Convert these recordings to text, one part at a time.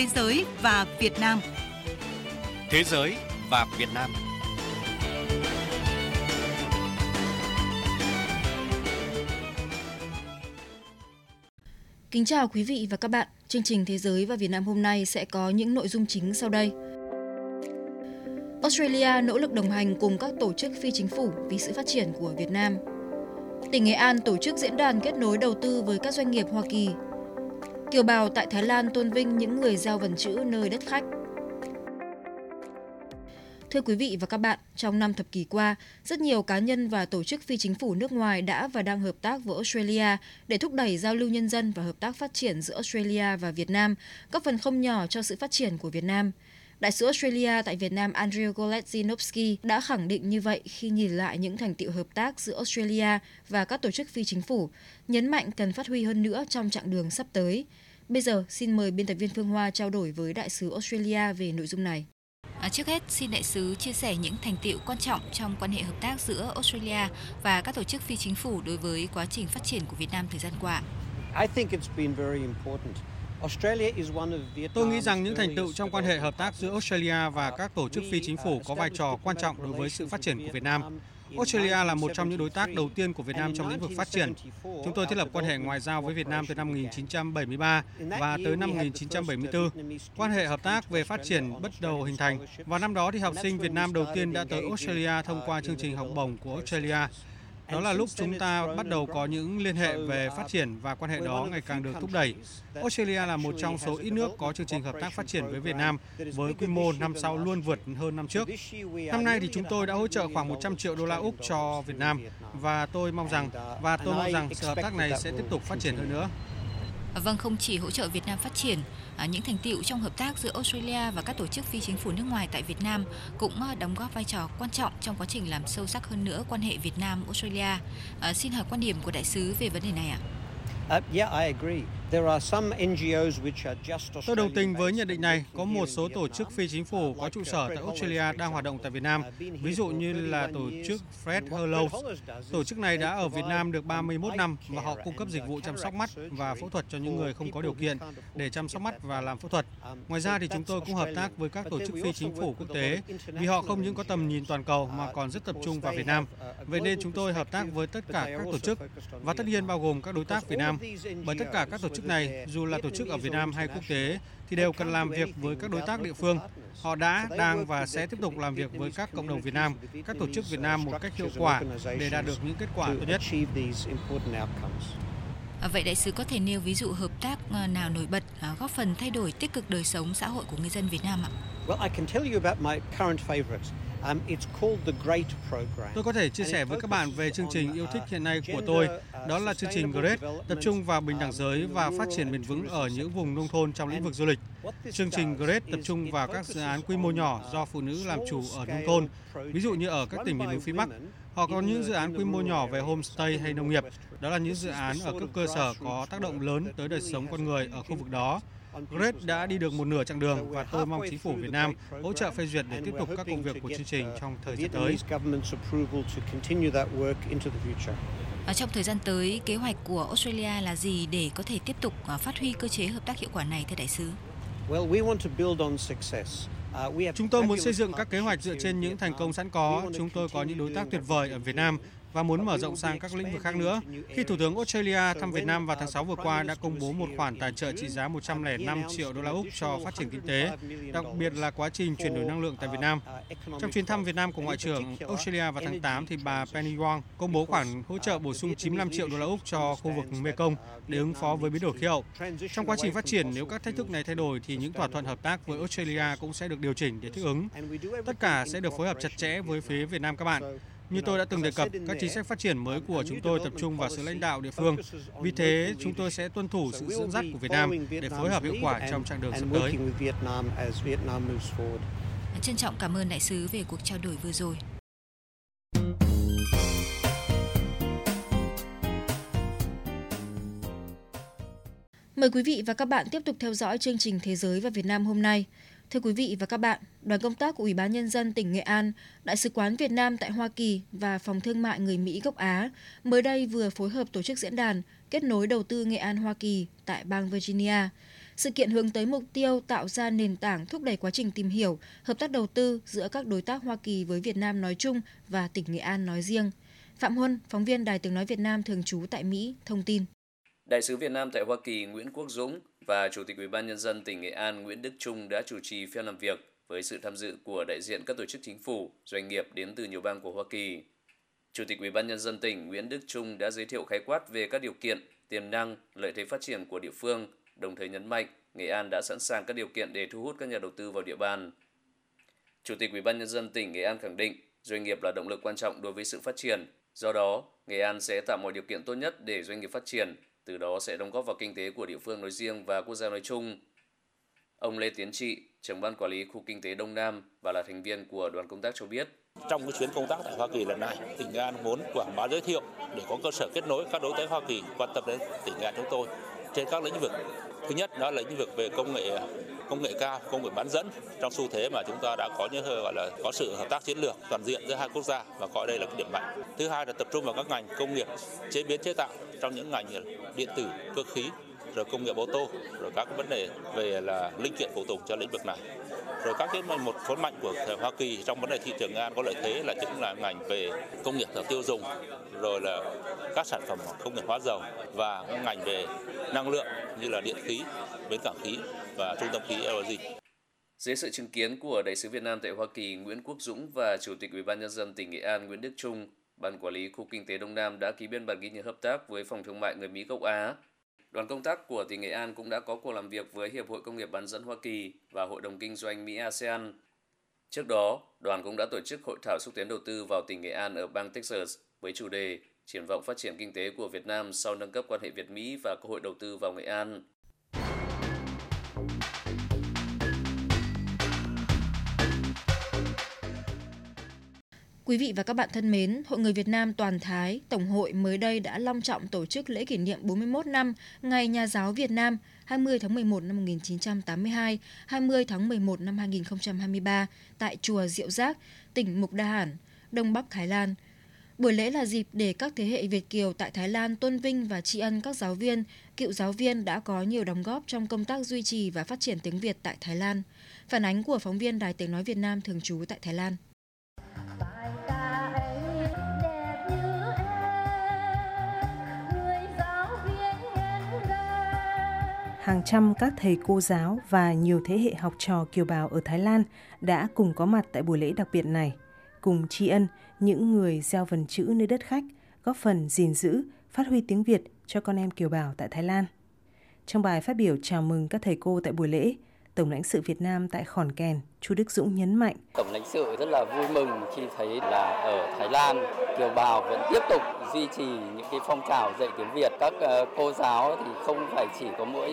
Thế giới và Việt Nam. Thế giới và Việt Nam. Kính chào quý vị và các bạn. Chương trình Thế giới và Việt Nam hôm nay sẽ có những nội dung chính sau đây. Australia nỗ lực đồng hành cùng các tổ chức phi chính phủ vì sự phát triển của Việt Nam. Tỉnh Nghệ An tổ chức diễn đàn kết nối đầu tư với các doanh nghiệp Hoa Kỳ. Kiều bào tại Thái Lan tôn vinh những người gieo vần chữ nơi đất khách. Thưa quý vị và các bạn, trong 5 thập kỷ qua, rất nhiều cá nhân và tổ chức phi chính phủ nước ngoài đã và đang hợp tác với Australia để thúc đẩy giao lưu nhân dân và hợp tác phát triển giữa Australia và Việt Nam, góp phần không nhỏ cho sự phát triển của Việt Nam. Đại sứ Australia tại Việt Nam Andrew Goletzinowski đã khẳng định như vậy khi nhìn lại những thành tựu hợp tác giữa Australia và các tổ chức phi chính phủ, nhấn mạnh cần phát huy hơn nữa trong chặng đường sắp tới. Bây giờ, xin mời biên tập viên Phương Hoa trao đổi với Đại sứ Australia về nội dung này. Trước hết, xin Đại sứ chia sẻ những thành tựu quan trọng trong quan hệ hợp tác giữa Australia và các tổ chức phi chính phủ đối với quá trình phát triển của Việt Nam thời gian qua. Tôi nghĩ rằng những thành tựu trong quan hệ hợp tác giữa Australia và các tổ chức phi chính phủ có vai trò quan trọng đối với sự phát triển của Việt Nam. Australia là một trong những đối tác đầu tiên của Việt Nam trong lĩnh vực phát triển. Chúng tôi thiết lập quan hệ ngoại giao với Việt Nam từ năm 1973 và tới năm 1974. Quan hệ hợp tác về phát triển bắt đầu hình thành. Và năm đó thì học sinh Việt Nam đầu tiên đã tới Australia thông qua chương trình học bổng của Australia. Đó là lúc chúng ta bắt đầu có những liên hệ về phát triển và quan hệ đó ngày càng được thúc đẩy. Australia là một trong số ít nước có chương trình hợp tác phát triển với Việt Nam với quy mô năm sau luôn vượt hơn năm trước. Năm nay thì chúng tôi đã hỗ trợ khoảng 100 triệu đô la Úc cho Việt Nam và tôi mong rằng sự hợp tác này sẽ tiếp tục phát triển hơn nữa. Vâng, không chỉ hỗ trợ Việt Nam phát triển, những thành tựu trong hợp tác giữa Australia và các tổ chức phi chính phủ nước ngoài tại Việt Nam cũng đóng góp vai trò quan trọng trong quá trình làm sâu sắc hơn nữa quan hệ Việt Nam-Australia. Xin hỏi quan điểm của Đại sứ về vấn đề này ạ? Tôi đồng tình với nhận định này. Có một số tổ chức phi chính phủ có trụ sở tại Australia đang hoạt động tại Việt Nam, ví dụ như là tổ chức Fred Hollows. Tổ chức này đã ở Việt Nam được 31 năm và họ cung cấp dịch vụ chăm sóc mắt và phẫu thuật cho những người không có điều kiện để chăm sóc mắt và làm phẫu thuật. Ngoài ra thì chúng tôi cũng hợp tác với các tổ chức phi chính phủ quốc tế vì họ không những có tầm nhìn toàn cầu mà còn rất tập trung vào Việt Nam. Vậy nên chúng tôi hợp tác với tất cả các tổ chức và tất nhiên bao gồm các đối tác Việt Nam. Bởi tất cả các tổ chức này, dù là tổ chức ở Việt Nam hay quốc tế, thì đều cần làm việc với các đối tác địa phương. Họ đã, đang và sẽ tiếp tục làm việc với các cộng đồng Việt Nam, các tổ chức Việt Nam một cách hiệu quả để đạt được những kết quả tốt nhất. Vậy Đại sứ có thể nêu ví dụ hợp tác nào nổi bật góp phần thay đổi tích cực đời sống xã hội của người dân Việt Nam ạ? Tôi có thể chia sẻ với các bạn về chương trình yêu thích hiện nay của tôi, đó là chương trình GREAT, tập trung vào bình đẳng giới và phát triển bền vững ở những vùng nông thôn trong lĩnh vực du lịch. Chương trình GREAT tập trung vào các dự án quy mô nhỏ do phụ nữ làm chủ ở nông thôn, ví dụ như ở các tỉnh miền núi phía Bắc. Họ có những dự án quy mô nhỏ về homestay hay nông nghiệp, đó là những dự án ở cấp cơ sở có tác động lớn tới đời sống con người ở khu vực đó. GREAT đã đi được một nửa chặng đường và tôi mong chính phủ Việt Nam hỗ trợ phê duyệt để tiếp tục các công việc của chương trình trong thời gian tới. Trong thời gian tới, kế hoạch của Australia là gì để có thể tiếp tục phát huy cơ chế hợp tác hiệu quả này, thưa Đại sứ? Chúng tôi muốn xây dựng các kế hoạch dựa trên những thành công sẵn có. Chúng tôi có những đối tác tuyệt vời ở Việt Nam và muốn mở rộng sang các lĩnh vực khác nữa. Khi Thủ tướng Australia thăm Việt Nam vào tháng 6 vừa qua đã công bố một khoản tài trợ trị giá 105 triệu đô la Úc cho phát triển kinh tế, đặc biệt là quá trình chuyển đổi năng lượng tại Việt Nam. Trong chuyến thăm Việt Nam của Ngoại trưởng Australia vào tháng 8 thì bà Penny Wong công bố khoản hỗ trợ bổ sung 95 triệu đô la Úc cho khu vực Mekong để ứng phó với biến đổi khí hậu. Trong quá trình phát triển, nếu các thách thức này thay đổi thì những thỏa thuận hợp tác với Australia cũng sẽ được điều chỉnh để thích ứng. Tất cả sẽ được phối hợp chặt chẽ với phía Việt Nam các bạn. Như tôi đã từng đề cập, các chính sách phát triển mới của chúng tôi tập trung vào sự lãnh đạo địa phương. Vì thế, chúng tôi sẽ tuân thủ sự dẫn dắt của Việt Nam để phối hợp hiệu quả trong chặng đường sắp tới. Trân trọng cảm ơn Đại sứ về cuộc trao đổi vừa rồi. Mời quý vị và các bạn tiếp tục theo dõi chương trình Thế giới và Việt Nam hôm nay. Thưa quý vị và các bạn, đoàn công tác của Ủy ban Nhân dân tỉnh Nghệ An, Đại sứ quán Việt Nam tại Hoa Kỳ và Phòng Thương mại người Mỹ gốc Á mới đây vừa phối hợp tổ chức diễn đàn kết nối đầu tư Nghệ An-Hoa Kỳ tại bang Virginia. Sự kiện hướng tới mục tiêu tạo ra nền tảng thúc đẩy quá trình tìm hiểu, hợp tác đầu tư giữa các đối tác Hoa Kỳ với Việt Nam nói chung và tỉnh Nghệ An nói riêng. Phạm Huân, phóng viên Đài Tiếng Nói Việt Nam thường trú tại Mỹ, thông tin. Đại sứ Việt Nam tại Hoa Kỳ Nguyễn Quốc Dũng và Chủ tịch Ủy ban Nhân dân tỉnh Nghệ An Nguyễn Đức Trung đã chủ trì phiên làm việc với sự tham dự của đại diện các tổ chức chính phủ, doanh nghiệp đến từ nhiều bang của Hoa Kỳ. Chủ tịch Ủy ban Nhân dân tỉnh Nguyễn Đức Trung đã giới thiệu khái quát về các điều kiện, tiềm năng, lợi thế phát triển của địa phương, đồng thời nhấn mạnh Nghệ An đã sẵn sàng các điều kiện để thu hút các nhà đầu tư vào địa bàn. Chủ tịch Ủy ban Nhân dân tỉnh Nghệ An khẳng định doanh nghiệp là động lực quan trọng đối với sự phát triển, do đó Nghệ An sẽ tạo mọi điều kiện tốt nhất để doanh nghiệp phát triển, từ đó sẽ đóng góp vào kinh tế của địa phương nói riêng và quốc gia nói chung. Ông Lê Tiến Trị, trưởng ban quản lý khu kinh tế Đông Nam và là thành viên của đoàn công tác cho biết. Trong cái chuyến công tác tại Hoa Kỳ lần này, tỉnh Nghệ An muốn quảng bá giới thiệu để có cơ sở kết nối các đối tác Hoa Kỳ quan tâm đến tỉnh Nghệ An chúng tôi trên các lĩnh vực. Thứ nhất đó là lĩnh vực về công nghệ cao, công nghệ bán dẫn. Trong xu thế mà chúng ta đã có những gọi là có sự hợp tác chiến lược toàn diện giữa hai quốc gia và coi đây là cái điểm mạnh. Thứ hai là tập trung vào các ngành công nghiệp, chế biến chế tạo trong những ngành điện tử, cơ khí, rồi công nghiệp ô tô, rồi các vấn đề về là linh kiện phụ tùng cho lĩnh vực này. Rồi các cái một vốn mạnh của Hoa Kỳ trong vấn đề thị trường Nghệ An có lợi thế là chính là ngành về công nghiệp tiêu dùng, rồi là các sản phẩm công nghiệp hóa dầu và các ngành về năng lượng như là điện khí, bến cảng khí và trung tâm khí LNG. Dưới sự chứng kiến của đại sứ Việt Nam tại Hoa Kỳ Nguyễn Quốc Dũng và Chủ tịch Ủy ban Nhân dân tỉnh Nghệ An Nguyễn Đức Trung, Ban quản lý khu kinh tế Đông Nam đã ký biên bản ghi nhớ hợp tác với Phòng Thương mại người Mỹ gốc Á. Đoàn công tác của tỉnh Nghệ An cũng đã có cuộc làm việc với Hiệp hội Công nghiệp bán dẫn Hoa Kỳ và Hội đồng Kinh doanh Mỹ ASEAN. Trước đó, đoàn cũng đã tổ chức hội thảo xúc tiến đầu tư vào tỉnh Nghệ An ở bang Texas với chủ đề Triển vọng phát triển kinh tế của Việt Nam sau nâng cấp quan hệ Việt-Mỹ và cơ hội đầu tư vào Nghệ An. Quý vị và các bạn thân mến, Hội Người Việt Nam Toàn Thái, Tổng hội mới đây đã long trọng tổ chức lễ kỷ niệm 41 năm Ngày Nhà giáo Việt Nam 20 tháng 11 năm 1982, 20 tháng 11 năm 2023 tại Chùa Diệu Giác, tỉnh Mục Đa Hản, Đông Bắc Thái Lan. Buổi lễ là dịp để các thế hệ Việt kiều tại Thái Lan tôn vinh và tri ân các giáo viên, cựu giáo viên đã có nhiều đóng góp trong công tác duy trì và phát triển tiếng Việt tại Thái Lan. Phản ánh của phóng viên Đài Tiếng Nói Việt Nam thường trú tại Thái Lan. Hàng trăm các thầy cô giáo và nhiều thế hệ học trò kiều bào ở Thái Lan đã cùng có mặt tại buổi lễ đặc biệt này, cùng tri ân những người gieo vần chữ nơi đất khách, góp phần gìn giữ, phát huy tiếng Việt cho con em kiều bào tại Thái Lan. Trong bài phát biểu chào mừng các thầy cô tại buổi lễ, Tổng lãnh sự Việt Nam tại Khòn Kèn, Chu Đức Dũng nhấn mạnh. Tổng lãnh sự rất là vui mừng khi thấy là ở Thái Lan, kiều bào vẫn tiếp tục duy trì những cái phong trào dạy tiếng Việt. Các cô giáo thì không phải chỉ có mỗi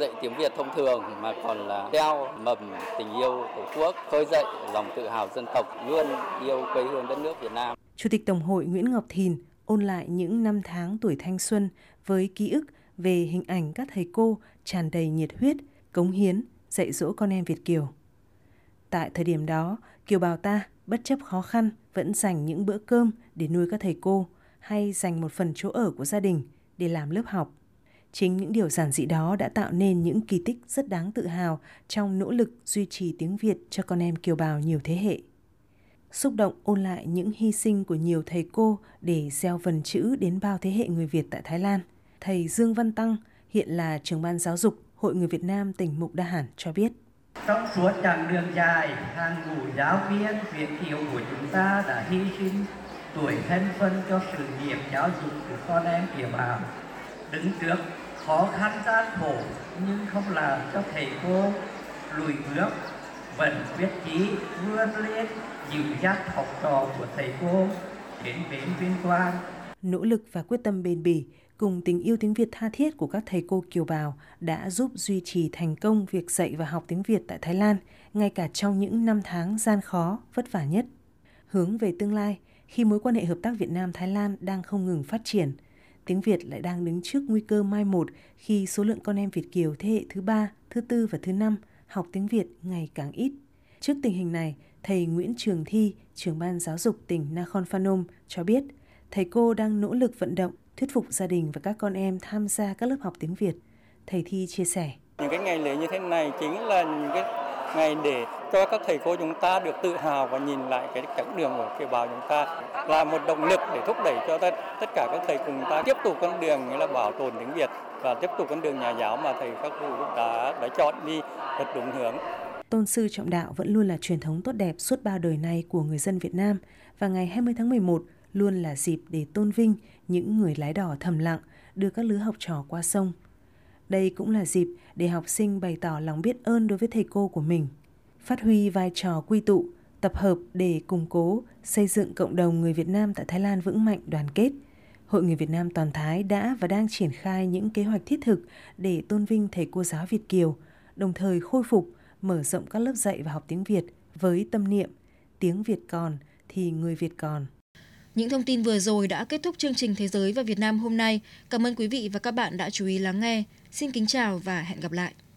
dạy tiếng Việt thông thường mà còn là gieo mầm tình yêu Tổ quốc, khơi dậy lòng tự hào dân tộc, luôn yêu quê hương đất nước Việt Nam. Chủ tịch Tổng hội Nguyễn Ngọc Thìn ôn lại những năm tháng tuổi thanh xuân với ký ức về hình ảnh các thầy cô tràn đầy nhiệt huyết, cống hiến, dạy dỗ con em Việt kiều. Tại thời điểm đó, kiều bào ta bất chấp khó khăn vẫn dành những bữa cơm để nuôi các thầy cô hay dành một phần chỗ ở của gia đình để làm lớp học. Chính những điều giản dị đó đã tạo nên những kỳ tích rất đáng tự hào trong nỗ lực duy trì tiếng Việt cho con em kiều bào nhiều thế hệ. Xúc động ôn lại những hy sinh của nhiều thầy cô để gieo vần chữ đến bao thế hệ người Việt tại Thái Lan, thầy Dương Văn Tăng, hiện là trưởng ban giáo dục Hội Người Việt Nam tỉnh Mục Đa Hản cho biết. Trong suốt chặng đường dài, hàng ngũ giáo viên Việt kiều của chúng ta đã hy sinh tuổi thanh xuân cho sự nghiệp giáo dục của con em kiều bào. Đứng trước khó khăn gian khổ nhưng không làm cho thầy cô lùi bước, vẫn quyết chí vươn lên dìu dắt học trò của thầy cô đến bến vinh quang. Nỗ lực và quyết tâm bền bỉ cùng tình yêu tiếng Việt tha thiết của các thầy cô kiều bào đã giúp duy trì thành công việc dạy và học tiếng Việt tại Thái Lan, ngay cả trong những năm tháng gian khó, vất vả nhất. Hướng về tương lai, khi mối quan hệ hợp tác Việt Nam-Thái Lan đang không ngừng phát triển, tiếng Việt lại đang đứng trước nguy cơ mai một khi số lượng con em Việt kiều thế hệ thứ 3, thứ 4 và thứ 5 học tiếng Việt ngày càng ít. Trước tình hình này, thầy Nguyễn Trường Thi, trưởng ban giáo dục tỉnh Nakhon Phanom cho biết, thầy cô đang nỗ lực vận động, thuyết phục gia đình và các con em tham gia các lớp học tiếng Việt. Thầy Thi chia sẻ. những cái ngày lễ như thế này chính là những cái ngày để cho các thầy cô chúng ta được tự hào và nhìn lại cái chặng đường của kiều bào chúng ta, là một động lực để thúc đẩy cho tất cả các thầy cùng ta tiếp tục con đường nghĩa là bảo tồn tiếng Việt và tiếp tục con đường nhà giáo mà thầy các cụ đã chọn đi thật đúng hướng. Tôn sư trọng đạo vẫn luôn là truyền thống tốt đẹp suốt bao đời nay của người dân Việt Nam, và ngày 20 tháng 11 luôn là dịp để tôn vinh những người lái đò thầm lặng đưa các lứa học trò qua sông. Đây cũng là dịp để học sinh bày tỏ lòng biết ơn đối với thầy cô của mình, phát huy vai trò quy tụ, tập hợp để củng cố, xây dựng cộng đồng người Việt Nam tại Thái Lan vững mạnh đoàn kết. Hội Người Việt Nam Toàn Thái đã và đang triển khai những kế hoạch thiết thực để tôn vinh thầy cô giáo Việt kiều, đồng thời khôi phục, mở rộng các lớp dạy và học tiếng Việt với tâm niệm tiếng Việt còn thì người Việt còn. Những thông tin vừa rồi đã kết thúc chương trình Thế giới và Việt Nam hôm nay. Cảm ơn quý vị và các bạn đã chú ý lắng nghe. Xin kính chào và hẹn gặp lại.